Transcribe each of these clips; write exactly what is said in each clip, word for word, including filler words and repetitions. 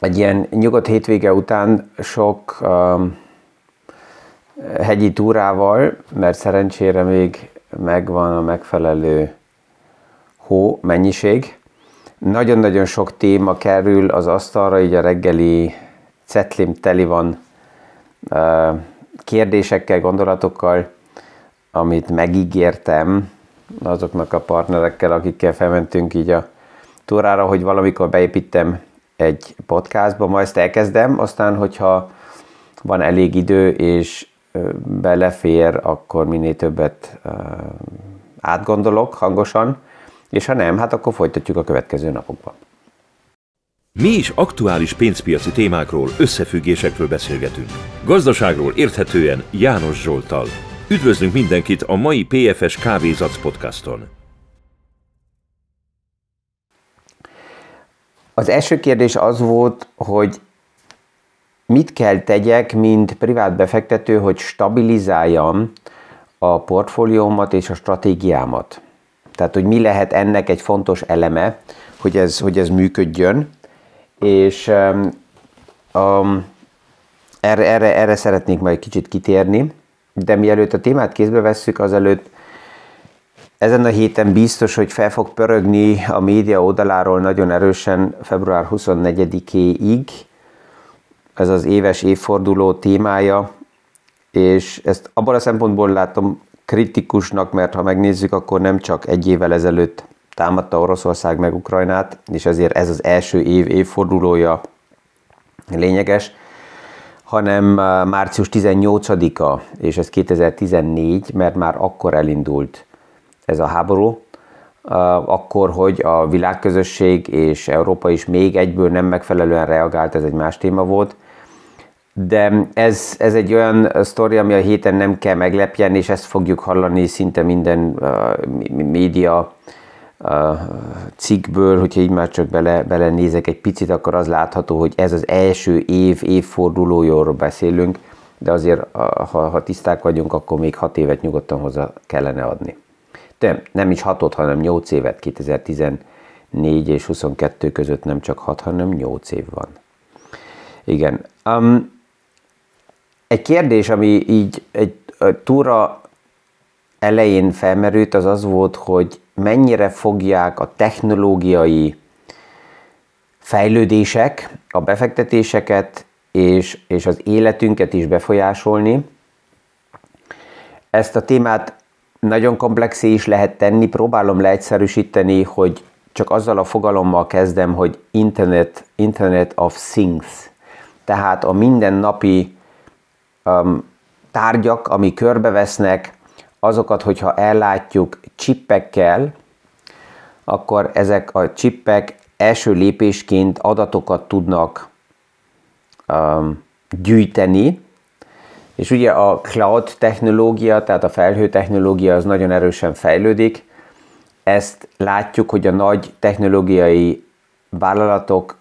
egy ilyen nyugodt hétvége után sok um, hegyi túrával, mert szerencsére még megvan a megfelelő hó mennyiség. Nagyon-nagyon sok téma kerül az asztalra, így a reggeli cetlim teli van uh, kérdésekkel, gondolatokkal, amit megígértem azoknak a partnerekkel, akikkel felmentünk így a túrára, hogy valamikor beépítem egy podcastba, ma ezt elkezdem, aztán, hogyha van elég idő és belefér, akkor minél többet átgondolok hangosan, és ha nem, hát akkor folytatjuk a következő napokban. Mi is aktuális pénzpiaci témákról, összefüggésekről beszélgetünk. Gazdaságról érthetően János Zsolttal. Üdvözlünk mindenkit a mai pé ef es Kávézac podcaston. Az első kérdés az volt, hogy mit kell tegyek, mint privát befektető, hogy stabilizáljam a portfóliómat és a stratégiámat. Tehát, hogy mi lehet ennek egy fontos eleme, hogy ez, hogy ez működjön, és um, um, erre, erre, erre szeretnék majd kicsit kitérni, de mielőtt a témát kézbe vesszük, azelőtt ezen a héten biztos, hogy fel fog pörögni a média oldaláról nagyon erősen február huszonnegyedikéig, ez az éves évforduló témája, és ezt abban a szempontból látom kritikusnak, mert ha megnézzük, akkor nem csak egy évvel ezelőtt támadta Oroszország meg Ukrajnát, és ezért ez az első év évfordulója lényeges, hanem március tizennyolcadika, és ez kétezer-tizennégy, mert már akkor elindult ez a háború, akkor, hogy a világközösség és Európa is még egyből nem megfelelően reagált, ez egy más téma volt. De ez, ez egy olyan sztori, ami a héten nem kell meglepjen, és ezt fogjuk hallani szinte minden uh, média uh, cikkből, hogyha így már csak bele, bele nézek egy picit, akkor az látható, hogy ez az első év évfordulójáról beszélünk, de azért, uh, ha, ha tiszták vagyunk, akkor még hat évet nyugodtan hozzá kellene adni. De nem is hatot, hanem nyolc évet, kétezer-tizennégy és huszonkettő között nem csak hat, hanem nyolc év van. Igen. Um, egy kérdés, ami így egy túra elején felmerült, az az volt, hogy mennyire fogják a technológiai fejlődések a befektetéseket és, és az életünket is befolyásolni. Ezt a témát nagyon komplexé is lehet tenni, próbálom leegyszerűsíteni, hogy csak azzal a fogalommal kezdem, hogy Internet, Internet of Things. Tehát a mindennapi um, tárgyak, ami körbevesznek, azokat, hogyha ellátjuk csippekkel, akkor ezek a csippek első lépésként adatokat tudnak um, gyűjteni. És ugye a cloud technológia, tehát a felhő technológia az nagyon erősen fejlődik. Ezt látjuk, hogy a nagy technológiai vállalatok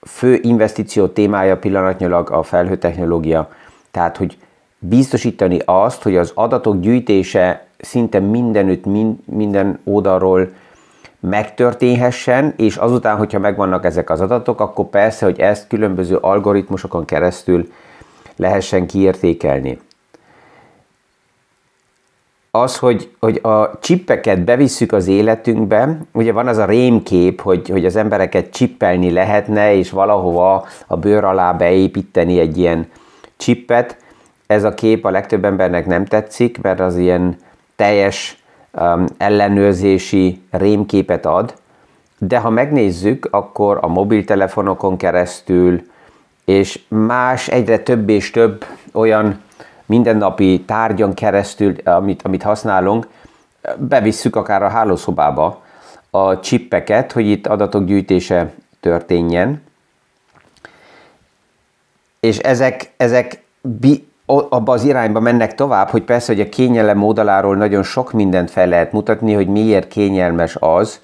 fő investíció témája pillanatnyilag a felhő technológia. Tehát, hogy biztosítani azt, hogy az adatok gyűjtése szinte mindenütt, minden oldalról megtörténhessen, és azután, hogyha megvannak ezek az adatok, akkor persze, hogy ezt különböző algoritmusokon keresztül lehessen kiértékelni. Az, hogy, hogy a csippeket bevisszük az életünkbe, ugye van az a rémkép, hogy, hogy az embereket csippelni lehetne, és valahova a bőr alá beépíteni egy ilyen csippet. Ez a kép a legtöbb embernek nem tetszik, mert az ilyen teljes um, ellenőrzési rémképet ad, de ha megnézzük, akkor a mobiltelefonokon keresztül és más, egyre több és több olyan mindennapi tárgyon keresztül, amit, amit használunk, bevisszük akár a hálószobába a csippeket, hogy itt adatok gyűjtése történjen. És ezek, ezek bi, abba az irányba mennek tovább, hogy persze, hogy a kényelem oldaláról nagyon sok mindent fel lehet mutatni, hogy miért kényelmes az,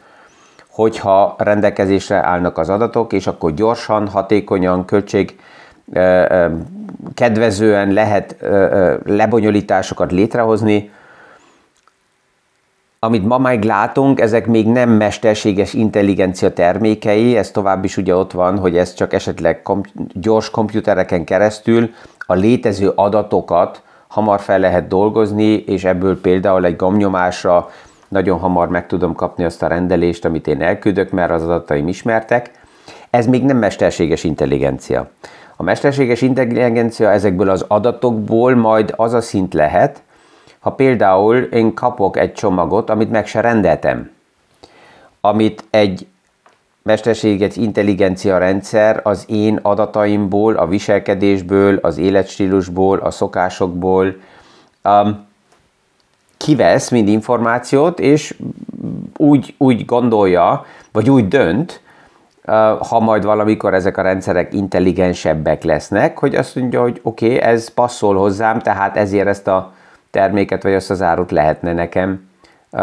hogyha rendelkezésre állnak az adatok, és akkor gyorsan, hatékonyan, költség kedvezően lehet lebonyolításokat létrehozni. amit ma máig látunk, ezek még nem mesterséges intelligencia termékei, ez tovább is ugye ott van, hogy ez csak esetleg kom gyors komputereken keresztül a létező adatokat hamar fel lehet dolgozni, és ebből például egy gombnyomásra nagyon hamar meg tudom kapni azt a rendelést, amit én elküldök, mert az adataim ismertek. Ez még nem mesterséges intelligencia. A mesterséges intelligencia ezekből az adatokból majd az a szint lehet, ha például én kapok egy csomagot, amit meg se rendeltem, amit egy mesterséges intelligencia rendszer az én adataimból, a viselkedésből, az életstílusból, a szokásokból um, kivesz mind információt, és úgy, úgy gondolja, vagy úgy dönt, ha majd valamikor ezek a rendszerek intelligensebbek lesznek, hogy azt mondja, hogy oké, okay, ez passzol hozzám, tehát ezért ezt a terméket vagy azt az árut lehetne nekem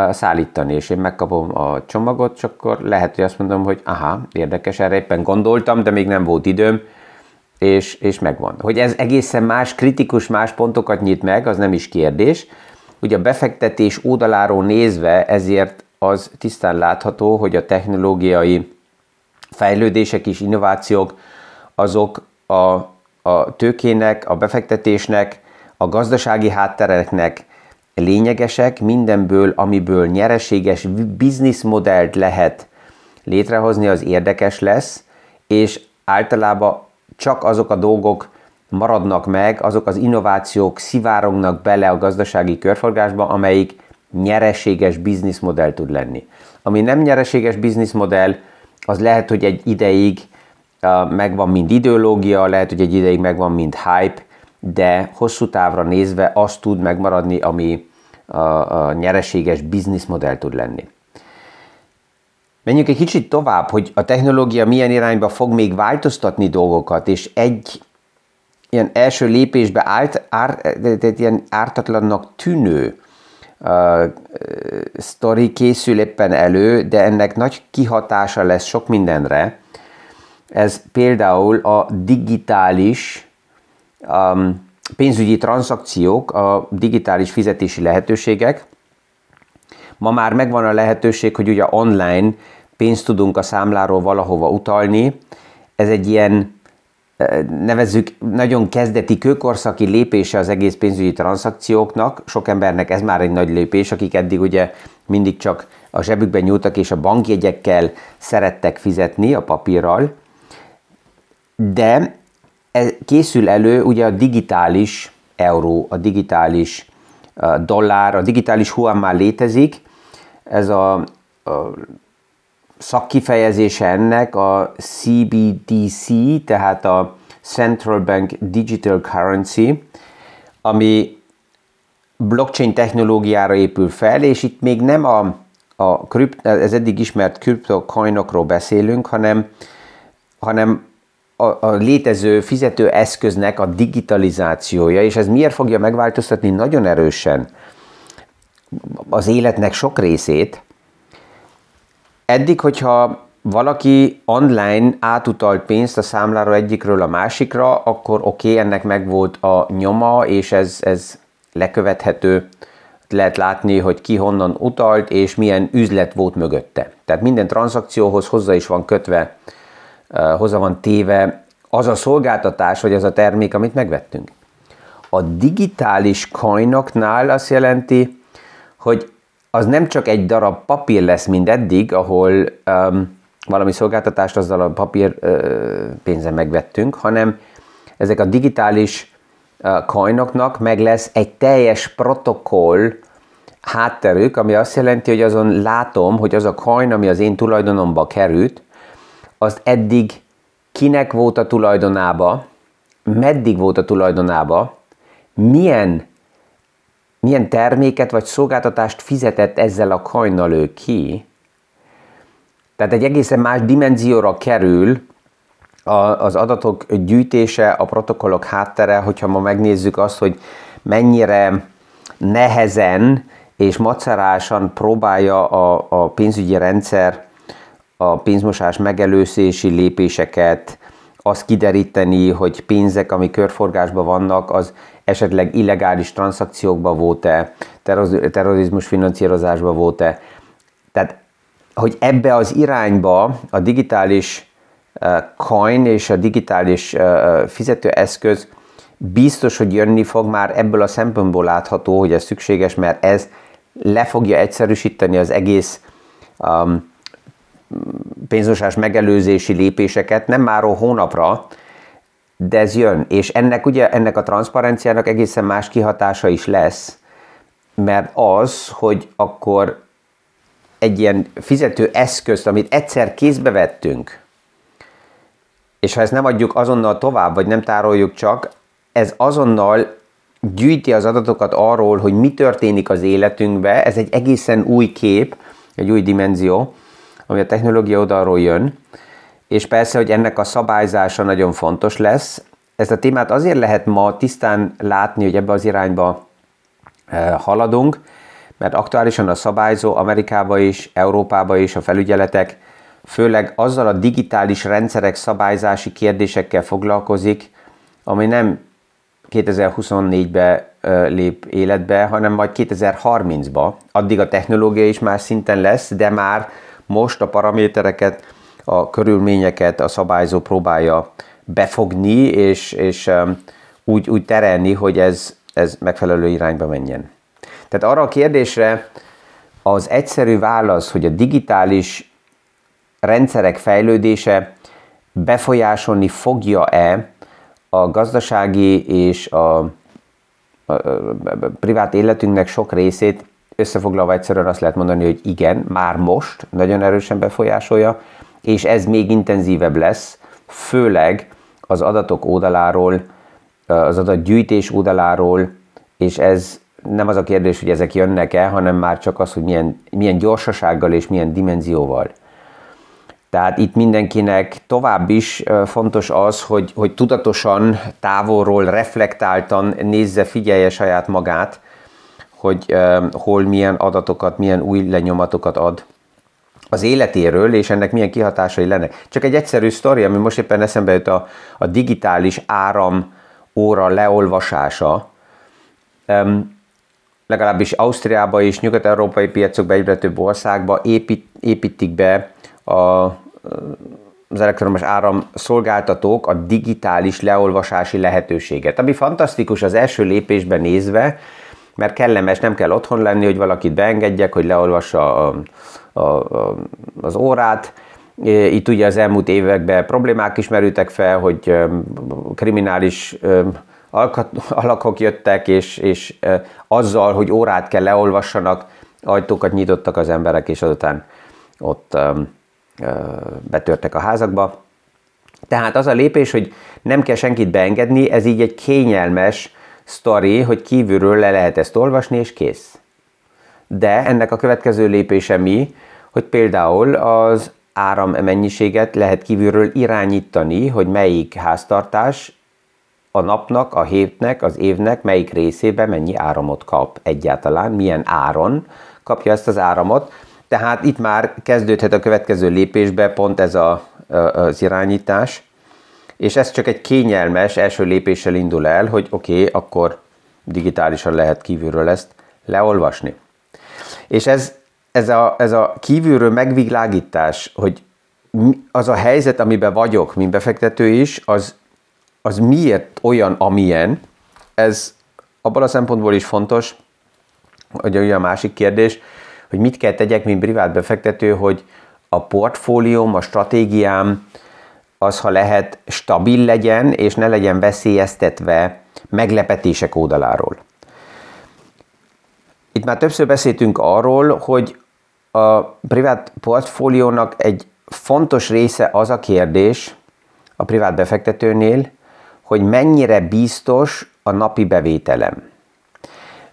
szállítani, és én megkapom a csomagot, csak akkor lehet, hogy azt mondom, hogy aha, érdekes, erre éppen gondoltam, de még nem volt időm, és, és megvan. Hogy ez egészen más, kritikus más pontokat nyit meg, az nem is kérdés. Ugye a befektetés oldaláról nézve ezért az tisztán látható, hogy a technológiai fejlődések és innovációk azok a, a tőkének, a befektetésnek, a gazdasági háttereknek lényegesek, mindenből, amiből nyereséges bizniszmodellt lehet létrehozni, az érdekes lesz, és általában csak azok a dolgok maradnak meg, azok az innovációk szivárognak bele a gazdasági körforgásba, amelyik nyereséges bizniszmodell tud lenni. Ami nem nyereséges bizniszmodell, az lehet, hogy egy ideig megvan mind ideológia, lehet, hogy egy ideig megvan mind hype, de hosszú távra nézve az tud megmaradni, ami a nyereséges bizniszmodell tud lenni. Menjünk egy kicsit tovább, hogy a technológia milyen irányba fog még változtatni dolgokat, és egy ilyen első lépésben árt, árt, ilyen ártatlannak tűnő Uh, sztori készül éppen elő, de ennek nagy kihatása lesz sok mindenre. Ez például a digitális um, pénzügyi tranzakciók, a digitális fizetési lehetőségek. Ma már megvan a lehetőség, hogy ugye online pénzt tudunk a számláról valahova utalni. Ez egy ilyen, nevezzük, nagyon kezdeti kőkorszaki lépése az egész pénzügyi tranzakcióknak. Sok embernek ez már egy nagy lépés, akik eddig ugye mindig csak a zsebükben nyúltak és a bankjegyekkel szerettek fizetni a papírral. De készül elő ugye a digitális euró, a digitális dollár, a digitális yuan már létezik. Ez a, a szakkifejezése ennek a C B D C, tehát a Central Bank Digital Currency, ami blockchain technológiára épül fel, és itt még nem a, a ez eddig ismert kriptocoinokról beszélünk, hanem, hanem a, a létező fizetőeszköznek a digitalizációja, és ez miért fogja megváltoztatni nagyon erősen az életnek sok részét. Eddig, hogyha valaki online átutalt pénzt a számlára egyikről a másikra, akkor oké, okay, ennek megvolt a nyoma, és ez, ez lekövethető. Lehet látni, hogy ki honnan utalt, és milyen üzlet volt mögötte. Tehát minden tranzakcióhoz hozzá is van kötve, hozzá van téve az a szolgáltatás, vagy az a termék, amit megvettünk. A digitális coinoknál azt jelenti, hogy az nem csak egy darab papír lesz, mint eddig, ahol um, valami szolgáltatást azzal a papír uh, pénzen megvettünk, hanem ezek a digitális uh, coinoknak meg lesz egy teljes protokoll hátterük, ami azt jelenti, hogy azon látom, hogy az a coin, ami az én tulajdonomba került, azt eddig kinek volt a tulajdonába, meddig volt a tulajdonába, milyen milyen terméket vagy szolgáltatást fizetett ezzel a coinnal ő ki. Tehát egy egészen más dimenzióra kerül az adatok gyűjtése, a protokollok háttere, hogyha ma megnézzük azt, hogy mennyire nehezen és macerásan próbálja a, a pénzügyi rendszer a pénzmosás megelőzési lépéseket, azt kideríteni, hogy pénzek, ami körforgásban vannak, az esetleg illegális tranzakciókba volt-e, terrorizmus finanszírozásba volt-e. Tehát, hogy ebbe az irányba a digitális coin és a digitális fizetőeszköz biztos, hogy jönni fog, már ebből a szempontból látható, hogy ez szükséges, mert ez le fogja egyszerűsíteni az egész um, pénzmosás megelőzési lépéseket, nem már hónapra, de ez jön. És ennek, ugye, ennek a transzparenciának egészen más kihatása is lesz, mert az, hogy akkor egy ilyen fizetőeszközt, amit egyszer kézbe vettünk, és ha ezt nem adjuk azonnal tovább, vagy nem tároljuk csak, ez azonnal gyűjti az adatokat arról, hogy mi történik az életünkbe. Ez egy egészen új kép, egy új dimenzió, ami a technológia oldalról jön, és persze, hogy ennek a szabályzása nagyon fontos lesz. Ezt a témát azért lehet ma tisztán látni, hogy ebbe az irányba haladunk, mert aktuálisan a szabályzó Amerikában is, Európában is, a felügyeletek, főleg azzal a digitális rendszerek szabályzási kérdésekkel foglalkozik, ami nem kétezer-huszonnégyben lép életbe, hanem majd kétezer-harmincba. Addig a technológia is más szinten lesz, de már most a paramétereket, a körülményeket a szabályzó próbálja befogni, és, és úgy, úgy terelni, hogy ez, ez megfelelő irányba menjen. Tehát arra a kérdésre az egyszerű válasz, hogy a digitális rendszerek fejlődése befolyásolni fogja-e a gazdasági és a, a, a, a privát életünknek sok részét, összefoglalva egyszerűen azt lehet mondani, hogy igen, már most nagyon erősen befolyásolja, és ez még intenzívebb lesz, főleg az adatok oldaláról, az adatgyűjtés oldaláról, és ez nem az a kérdés, hogy ezek jönnek-e, hanem már csak az, hogy milyen, milyen gyorsasággal és milyen dimenzióval. Tehát itt mindenkinek tovább is fontos az, hogy, hogy tudatosan, távolról, reflektáltan nézze, figyelje saját magát, hogy uh, hol milyen adatokat, milyen új lenyomatokat ad az életéről, és ennek milyen kihatásai lennek. Csak egy egyszerű sztori, ami most éppen eszembe jut, a, a digitális áram óra leolvasása. Um, legalábbis Ausztriában és nyugat-európai piacokban, egyre több országban épít, építik be a, az elektromos áram szolgáltatók a digitális leolvasási lehetőséget. Ami fantasztikus az első lépésben nézve, mert kellemes, nem kell otthon lenni, hogy valakit beengedjek, hogy leolvassa a, a, a, az órát. Itt ugye az elmúlt években problémák is merültek fel, hogy kriminális alakok jöttek, és, és azzal, hogy órát kell leolvassanak, ajtókat nyitottak az emberek, és azután ott betörtek a házakba. Tehát az a lépés, hogy nem kell senkit beengedni, ez így egy kényelmes sztori, hogy kívülről le lehet ezt olvasni, és kész. De ennek a következő lépése mi, hogy például az áram mennyiséget lehet kívülről irányítani, hogy melyik háztartás a napnak, a hétnek, az évnek melyik részébe mennyi áramot kap egyáltalán, milyen áron kapja ezt az áramot. Tehát itt már kezdődhet a következő lépésbe pont ez a, az irányítás, és ez csak egy kényelmes első lépéssel indul el, hogy oké, okay, akkor digitálisan lehet kívülről ezt leolvasni. És ez, ez, a, ez a kívülről megvilágítás, hogy az a helyzet, amiben vagyok, mint befektető is, az, az miért olyan, amilyen, ez abban a szempontból is fontos, hogy olyan másik kérdés, hogy mit kell tegyek, mint privát befektető, hogy a portfólióm, a stratégiám, az, ha lehet, stabil legyen, és ne legyen veszélyeztetve meglepetések oldaláról. Itt már többször beszéltünk arról, hogy a privát portfóliónak egy fontos része az a kérdés a privát befektetőnél, hogy mennyire biztos a napi bevételem.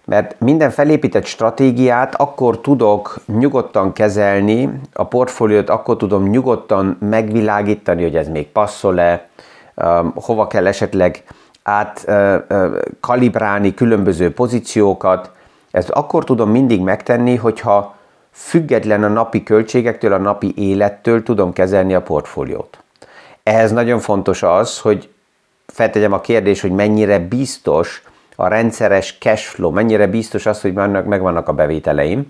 Mert minden felépített stratégiát akkor tudok nyugodtan kezelni, a portfóliót akkor tudom nyugodtan megvilágítani, hogy ez még passzol-e, hova kell esetleg átkalibrálni különböző pozíciókat. Ezt akkor tudom mindig megtenni, hogyha független a napi költségektől, a napi élettől tudom kezelni a portfóliót. Ehhez nagyon fontos az, hogy feltegyem a kérdést, hogy mennyire biztos a a rendszeres cashflow, mennyire biztos az, hogy vannak, megvannak a bevételeim.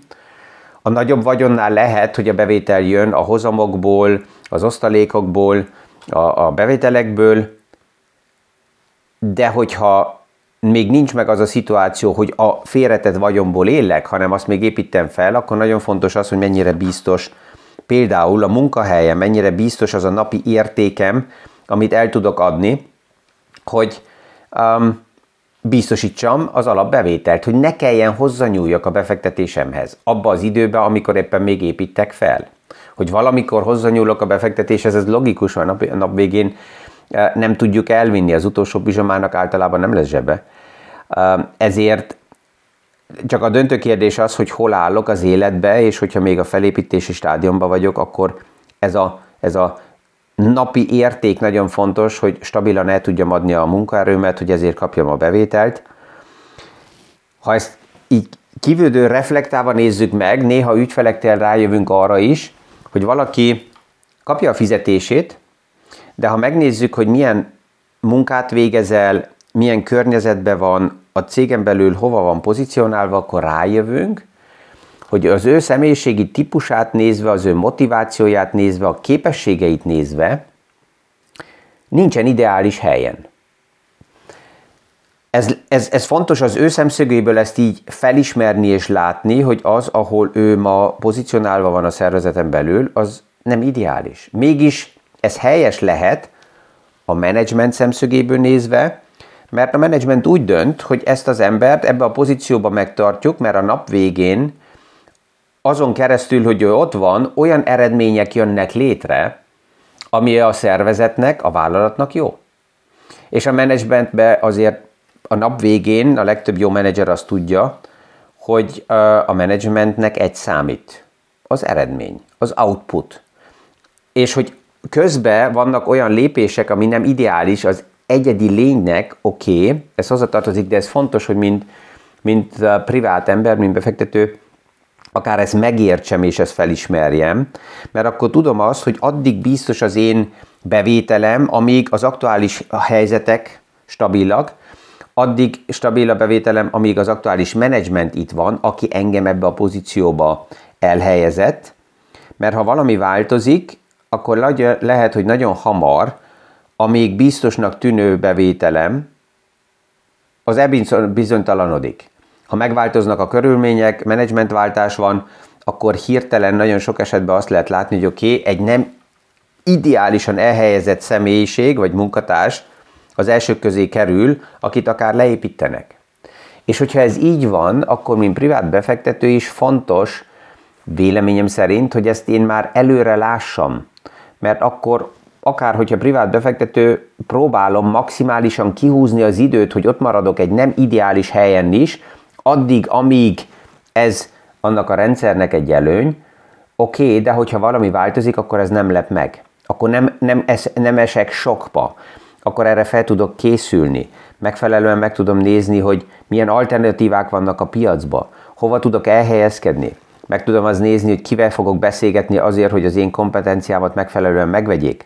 A nagyobb vagyonnál lehet, hogy a bevétel jön a hozamokból, az osztalékokból, a, a bevételekből, de hogyha még nincs meg az a szituáció, hogy a félretett vagyomból élek, hanem azt még építem fel, akkor nagyon fontos az, hogy mennyire biztos például a munkahelyem, mennyire biztos az a napi értékem, amit el tudok adni, hogy um, biztosítsam az alapbevételt, hogy ne kelljen hozzányúljak a befektetésemhez abba az időben, amikor éppen még építek fel. Hogy valamikor hozzányúlok a befektetéshez, ez logikus, a nap, a nap végén nem tudjuk elvinni, az utolsó pizsomának általában nem lesz zsebe. Ezért csak a döntő kérdés az, hogy hol állok az életbe, és hogyha még a felépítési stádiumban vagyok, akkor ez a, ez a napi érték nagyon fontos, hogy stabilan el tudjam adni a munkaerőmet, hogy ezért kapjam a bevételt. Ha ezt így kívülről reflektálva nézzük meg, néha ügyfelektől rájövünk arra is, hogy valaki kapja a fizetését, de ha megnézzük, hogy milyen munkát végezel, milyen környezetben van, a cégen belül hova van pozícionálva, akkor rájövünk, hogy az ő személyiségi típusát nézve, az ő motivációját nézve, a képességeit nézve, nincsen ideális helyen. Ez, ez, ez fontos az ő szemszögéből ezt így felismerni és látni, hogy az, ahol ő ma pozícionálva van a szervezeten belül, az nem ideális. Mégis ez helyes lehet a menedzsment szemszögéből nézve, mert a menedzsment úgy dönt, hogy ezt az embert ebbe a pozícióba megtartjuk, mert a nap végén azon keresztül, hogy ő ott van, olyan eredmények jönnek létre, ami a szervezetnek, a vállalatnak jó. És a menedzsmentben azért a nap végén a legtöbb jó menedzser azt tudja, hogy a menedzsmentnek egy számít. Az eredmény, az output. És hogy közben vannak olyan lépések, ami nem ideális az egyedi lénynek, oké, okay, ez hozzatartozik, de ez fontos, hogy mint, mint privát ember, mint befektető, akár ezt megértsem és ezt felismerjem, mert akkor tudom azt, hogy addig biztos az én bevételem, amíg az aktuális helyzetek stabilak, addig stabil a bevételem, amíg az aktuális menedzsment itt van, aki engem ebbe a pozícióba elhelyezett, mert ha valami változik, akkor lehet, hogy nagyon hamar, amíg biztosnak tűnő bevételem, az elbizonytalanodik. Ha megváltoznak a körülmények, menedzsmentváltás van, akkor hirtelen nagyon sok esetben azt lehet látni, hogy oké, okay, egy nem ideálisan elhelyezett személyiség vagy munkatárs az elsők közé kerül, akit akár leépítenek. És hogyha ez így van, akkor mint privát befektető is fontos, véleményem szerint, hogy ezt én már előre lássam. Mert akkor, akár hogyha privát befektető, próbálom maximálisan kihúzni az időt, hogy ott maradok egy nem ideális helyen is, addig, amíg ez annak a rendszernek egy előny, oké, okay, de hogyha valami változik, akkor ez nem lep meg. Akkor nem, nem, es, nem esek sokba. Akkor erre fel tudok készülni. Megfelelően meg tudom nézni, hogy milyen alternatívák vannak a piacban. Hova tudok elhelyezkedni. Meg tudom azt nézni, hogy kivel fogok beszélgetni azért, hogy az én kompetenciámat megfelelően megvegyék.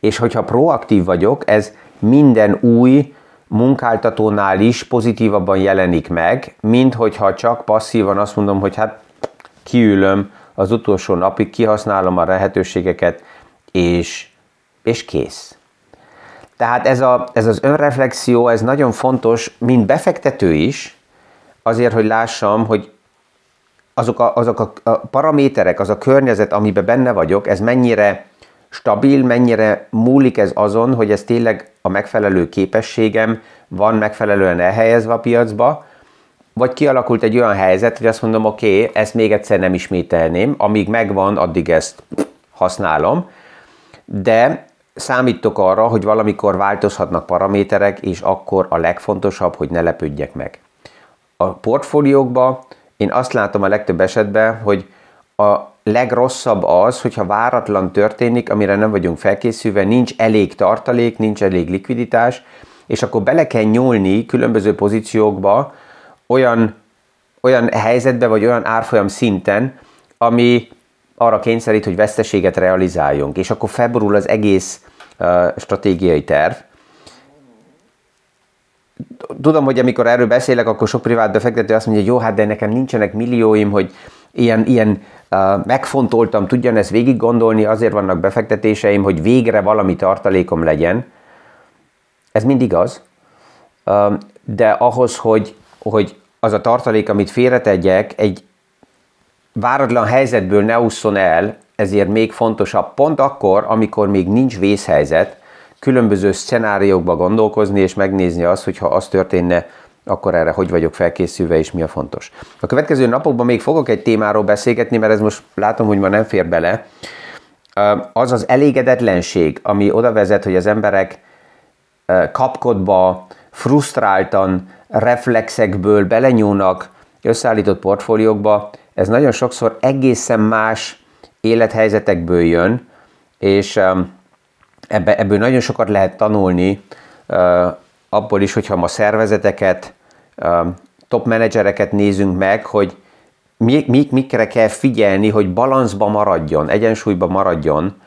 És hogyha proaktív vagyok, ez minden új munkáltatónál is pozitívabban jelenik meg, mint hogyha csak passzívan azt mondom, hogy hát kiülöm az utolsó napig, kihasználom a lehetőségeket, és, és kész. Tehát ez, a, ez az önreflexió, ez nagyon fontos, mint befektető is, azért, hogy lássam, hogy azok a, azok a paraméterek, az a környezet, amiben benne vagyok, ez mennyire stabil, mennyire múlik ez azon, hogy ez tényleg a megfelelő képességem van megfelelően elhelyezve a piacba, vagy kialakult egy olyan helyzet, hogy azt mondom, oké, okay, ezt még egyszer nem ismételném, amíg megvan, addig ezt használom, de számítok arra, hogy valamikor változhatnak paraméterek, és akkor a legfontosabb, hogy ne lepődjek meg. A portfóliókban én azt látom a legtöbb esetben, hogy a legrosszabb az, hogyha váratlan történik, amire nem vagyunk felkészülve, nincs elég tartalék, nincs elég likviditás, és akkor bele kell nyúlni különböző pozíciókba olyan, olyan helyzetbe, vagy olyan árfolyam szinten, ami arra kényszerít, hogy veszteséget realizáljunk. És akkor felborul az egész uh, stratégiai terv. tudom, hogy amikor erről beszélek, akkor sok privát befektető azt mondja, hogy jó, hát de nekem nincsenek millióim, hogy ilyen, ilyen uh, megfontoltam, tudjam ezt végig gondolni, azért vannak befektetéseim, hogy végre valami tartalékom legyen. Ez mind igaz, uh, de ahhoz, hogy, hogy az a tartalék, amit félretegyek, egy váratlan helyzetből ne ússzon el, ezért még fontosabb pont akkor, amikor még nincs vészhelyzet, különböző szcenáriókba gondolkozni, és megnézni azt, hogyha az történne, akkor erre hogy vagyok felkészülve, és mi a fontos. A következő napokban még fogok egy témáról beszélgetni, mert ez most látom, hogy ma nem fér bele. Az az elégedetlenség, ami oda vezet, hogy az emberek kapkodva, frusztráltan, reflexekből belenyúlnak összeállított portfóliókba, ez nagyon sokszor egészen más élethelyzetekből jön, és Ebbe, ebből nagyon sokat lehet tanulni, uh, abból is, hogyha ma szervezeteket, uh, top menedzsereket nézünk meg, hogy mi, mik, mikre kell figyelni, hogy balanszba maradjon, egyensúlyba maradjon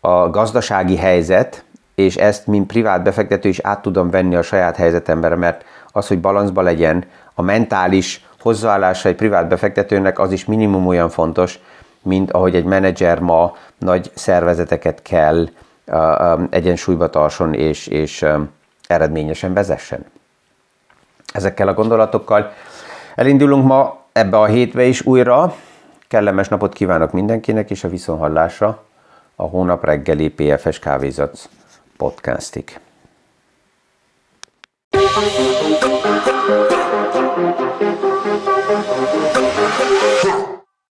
a gazdasági helyzet, és ezt, mint privát befektető is át tudom venni a saját helyzetemre, mert az, hogy balanszba legyen, a mentális hozzáállása egy privát befektetőnek az is minimum olyan fontos, mint ahogy egy menedzser ma nagy szervezeteket kell egyensúlyba tartson és, és eredményesen vezessen. Ezekkel a gondolatokkal elindulunk ma ebbe a hétbe is újra. Kellemes napot kívánok mindenkinek, és a viszonthallásra a hónap reggeli pé ef es Kávézac podcastig.